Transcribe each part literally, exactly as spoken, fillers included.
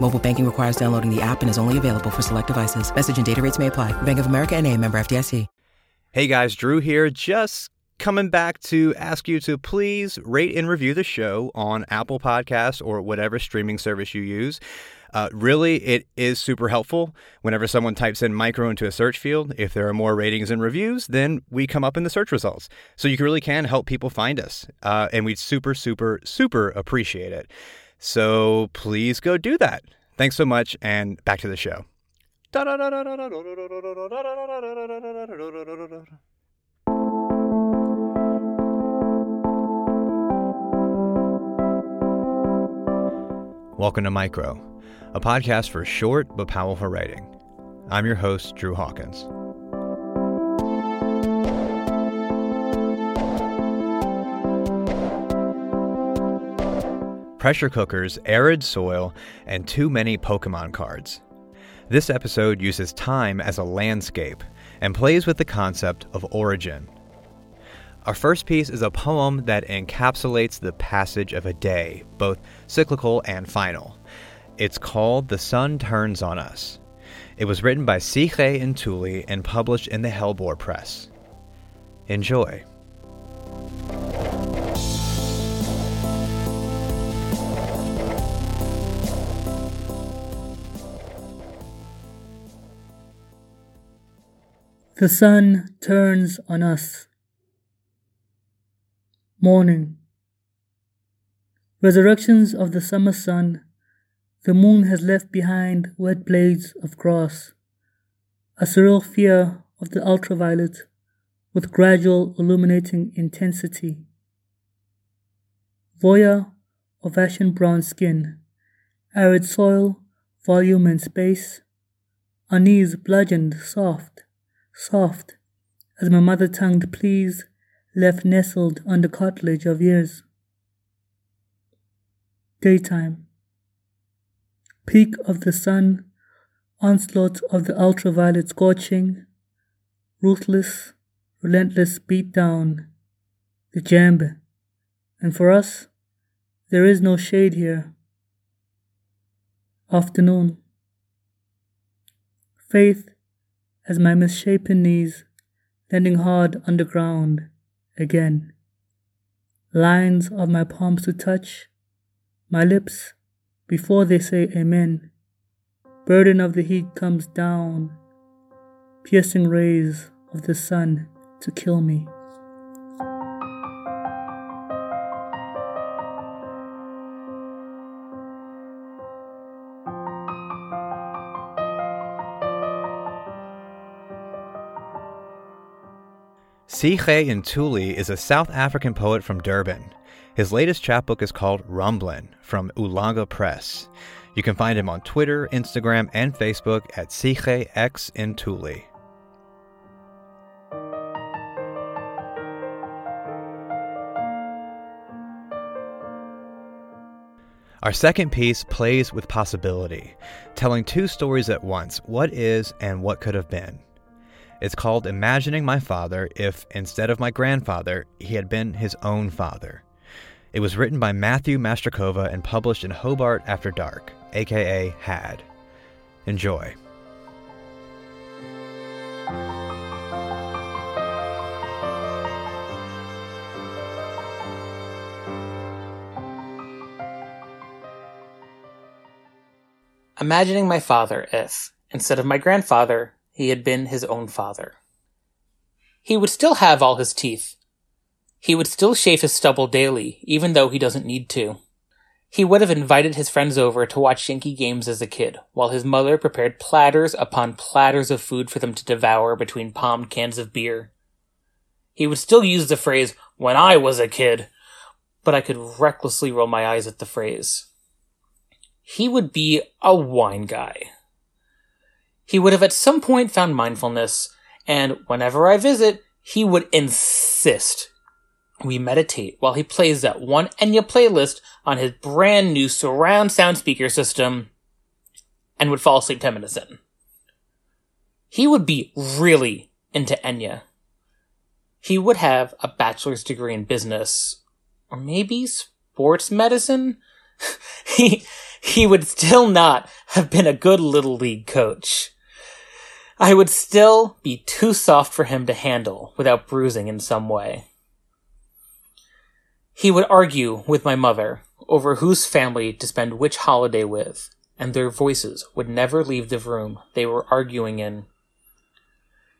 Mobile banking requires downloading the app and is only available for select devices. Message and data rates may apply. Bank of America N A, member F D I C. Hey guys, Drew here. Just coming back to ask you to please rate and review the show on Apple Podcasts or whatever streaming service you use. Uh, really, it is super helpful. Whenever someone types in micro into a search field, if there are more ratings and reviews, then we come up in the search results. So you really can help people find us. Uh, and we'd super, super, super appreciate it. So please go do that. Thanks so much. And back to the show. Welcome to Micro, a podcast for short but powerful writing. I'm your host, Drew Hawkins. Pressure cookers, arid soil, and too many Pokemon cards. This episode uses time as a landscape and plays with the concept of origin. Our first piece is a poem that encapsulates the passage of a day, both cyclical and final. It's called The Sun Turns on Us. It was written by Sihle Ntuli and published in the Hellbore Press. Enjoy. The sun turns on us. Morning. Resurrections of the summer sun. The moon has left behind wet blades of grass. A surreal fear of the ultraviolet with gradual illuminating intensity. Voyeur of ashen brown skin. Arid soil, volume and space. Our knees bludgeoned soft, soft, as my mother-tongued pleas left nestled under cartilage of years. Daytime. Peak of the sun, onslaught of the ultraviolet scorching, ruthless, relentless beat down, the djembe. And for us, there is no shade here. Afternoon. Faith as my misshapen knees, landing hard underground. Again, lines of my palms to touch, my lips before they say amen. Burden of the heat comes down, piercing rays of the sun to kill me. Sihle Ntuli is a South African poet from Durban. His latest chapbook is called Rumblin' from Ulanga Press. You can find him on Twitter, Instagram, and Facebook at Sihle X Ntuli. Our second piece plays with possibility, telling two stories at once, what is and what could have been. It's called Imagining My Father If, Instead of My Grandfather, He Had Been His Own Father. It was written by Matthew Mastricova and published in Hobart After Dark, aka Had. Enjoy. Imagining My Father If, Instead of My Grandfather, He Had Been His Own Father. He would still have all his teeth. He would still shave his stubble daily, even though he doesn't need to. He would have invited his friends over to watch Yankee games as a kid, while his mother prepared platters upon platters of food for them to devour between palmed cans of beer. He would still use the phrase, "when I was a kid," but I could recklessly roll my eyes at the phrase. He would be a wine guy. He would have at some point found mindfulness, and whenever I visit, he would insist we meditate while he plays that one Enya playlist on his brand new surround sound speaker system, and would fall asleep ten minutes in. He would be really into Enya. He would have a bachelor's degree in business, or maybe sports medicine. he he would still not have been a good little league coach. I would still be too soft for him to handle without bruising in some way. He would argue with my mother over whose family to spend which holiday with, and their voices would never leave the room they were arguing in.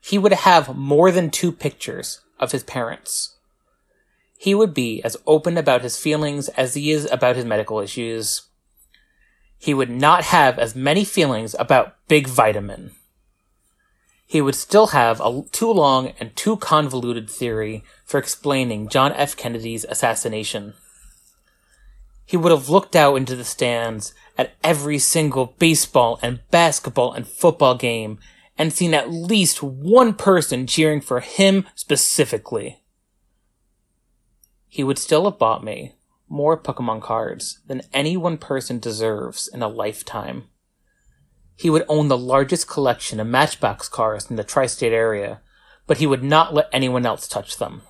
He would have more than two pictures of his parents. He would be as open about his feelings as he is about his medical issues. He would not have as many feelings about Big Vitamin. He would still have a too long and too convoluted theory for explaining John F. Kennedy's assassination. He would have looked out into the stands at every single baseball and basketball and football game and seen at least one person cheering for him specifically. He would still have bought me more Pokemon cards than any one person deserves in a lifetime. He would own the largest collection of Matchbox cars in the tri-state area, but he would not let anyone else touch them.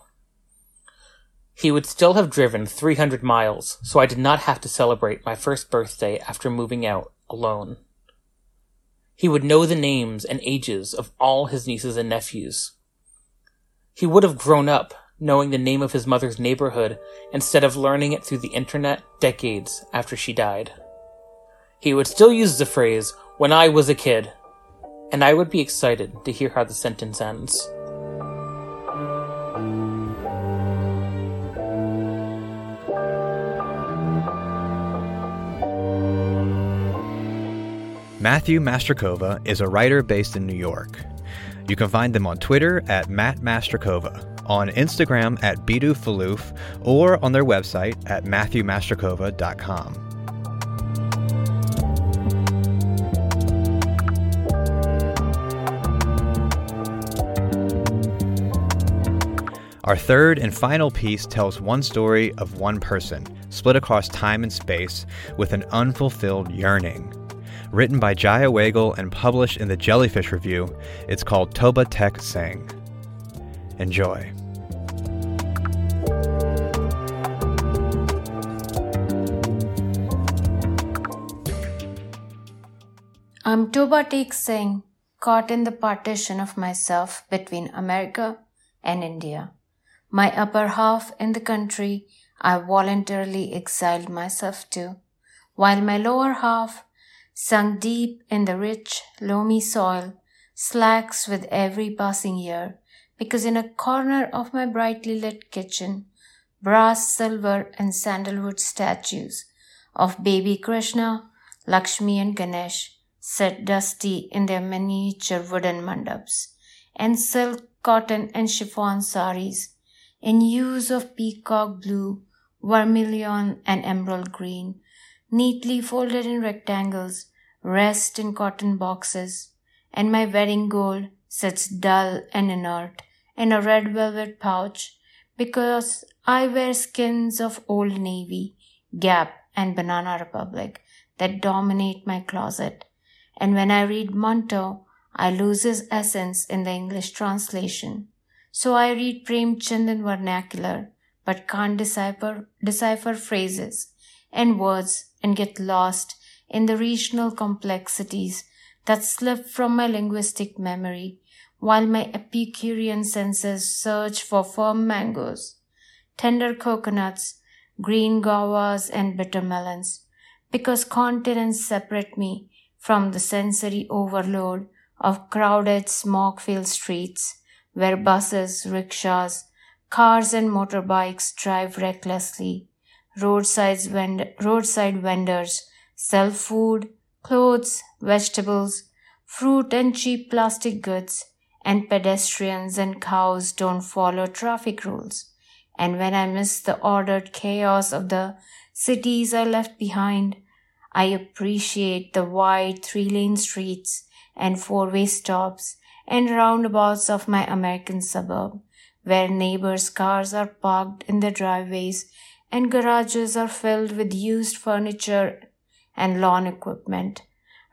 He would still have driven three hundred miles, so I did not have to celebrate my first birthday after moving out alone. He would know the names and ages of all his nieces and nephews. He would have grown up knowing the name of his mother's neighborhood instead of learning it through the internet decades after she died. He would still use the phrase, "when I was a kid," and I would be excited to hear how the sentence ends. Matthew Mastricova is a writer based in New York. You can find them on Twitter at Matt Mastricova, on Instagram at Bidu Faloof, or on their website at matthew mastricova dot com. Our third and final piece tells one story of one person, split across time and space, with an unfulfilled yearning. Written by Jaya Wagle and published in the Jellyfish Review, it's called Toba Tek Singh. Enjoy. I'm Toba Tek Singh, caught in the partition of myself between America and India. My upper half in the country I voluntarily exiled myself to, while my lower half, sunk deep in the rich, loamy soil, slacks with every passing year, because in a corner of my brightly lit kitchen, brass, silver, and sandalwood statues of baby Krishna, Lakshmi, and Ganesh sit dusty in their miniature wooden mandaps, and silk, cotton, and chiffon saris in hues of peacock blue, vermilion, and emerald green, neatly folded in rectangles, rest in cotton boxes, and my wedding gold sits dull and inert in a red velvet pouch because I wear skins of Old Navy, Gap, and Banana Republic that dominate my closet. And when I read Monto, I lose his essence in the English translation. So I read Premchand in vernacular, but can't decipher, decipher phrases and words and get lost in the regional complexities that slip from my linguistic memory while my Epicurean senses search for firm mangoes, tender coconuts, green guavas, and bitter melons, because continents separate me from the sensory overload of crowded smog-filled streets, where buses, rickshaws, Cars and motorbikes drive recklessly. Roadside, vend- roadside vendors sell food, clothes, vegetables, fruit and cheap plastic goods, and pedestrians and cows don't follow traffic rules. And when I miss the ordered chaos of the cities I left behind, I appreciate the wide three-lane streets and four-way stops and roundabouts of my American suburb, where neighbors' cars are parked in their driveways and garages are filled with used furniture and lawn equipment,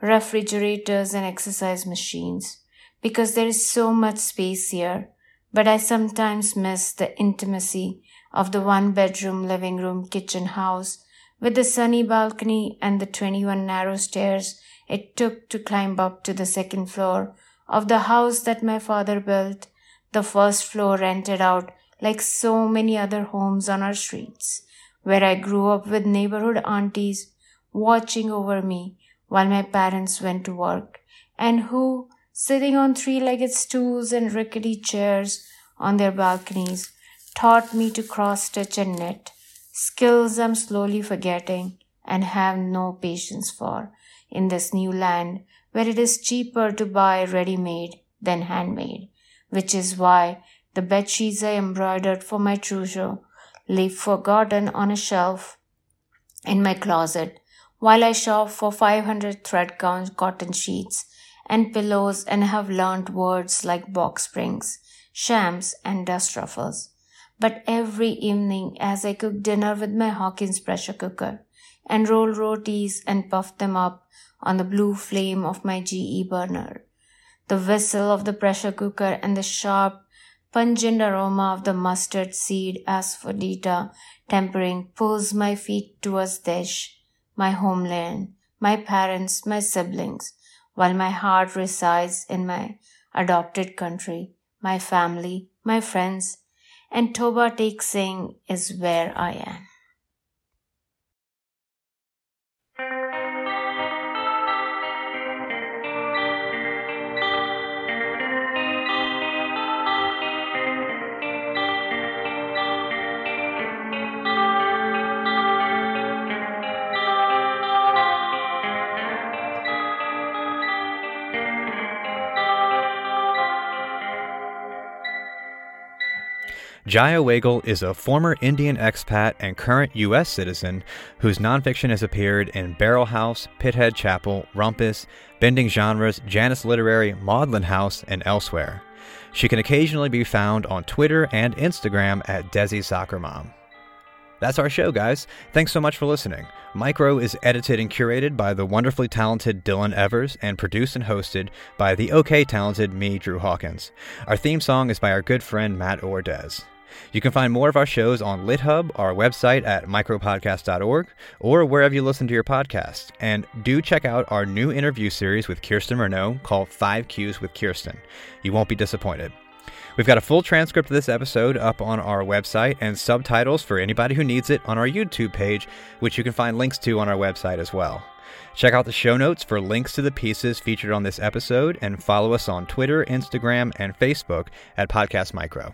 refrigerators and exercise machines, because there is so much space here. But I sometimes miss the intimacy of the one-bedroom living room kitchen house with the sunny balcony and the twenty-one narrow stairs it took to climb up to the second floor of the house that my father built, the first floor rented out like so many other homes on our streets, where I grew up with neighborhood aunties watching over me while my parents went to work, and who, sitting on three-legged stools and rickety chairs on their balconies, taught me to cross-stitch and knit, skills I'm slowly forgetting and have no patience for in this new land where it is cheaper to buy ready-made than handmade, which is why the bedsheets I embroidered for my trousseau lay forgotten on a shelf in my closet while I shop for five hundred thread-count cotton sheets and pillows, and have learnt words like box springs, shams, and dust ruffles. But every evening as I cook dinner with my Hawkins pressure cooker and roll rotis and puff them up on the blue flame of my G E burner, the whistle of the pressure cooker and the sharp, pungent aroma of the mustard seed asafoetida tempering pulls my feet towards Desh, my homeland, my parents, my siblings, while my heart resides in my adopted country, my family, my friends, and Toba Tek Singh is where I am. Jaya Wagle is a former Indian expat and current U S citizen whose nonfiction has appeared in Barrel House, Pithead Chapel, Rumpus, Bending Genres, Janus Literary, Magdalen House, and elsewhere. She can occasionally be found on Twitter and Instagram at Desi Soccer Mom. That's our show, guys. Thanks so much for listening. Micro is edited and curated by the wonderfully talented Dylan Evers and produced and hosted by the okay talented me, Drew Hawkins. Our theme song is by our good friend Matt Ordez. You can find more of our shows on LitHub, our website at micro podcast dot org, or wherever you listen to your podcast. And do check out our new interview series with Kirsten Murnow called Five Qs with Kirsten. You won't be disappointed. We've got a full transcript of this episode up on our website and subtitles for anybody who needs it on our YouTube page, which you can find links to on our website as well. Check out the show notes for links to the pieces featured on this episode, and follow us on Twitter, Instagram, and Facebook at Podcast Micro.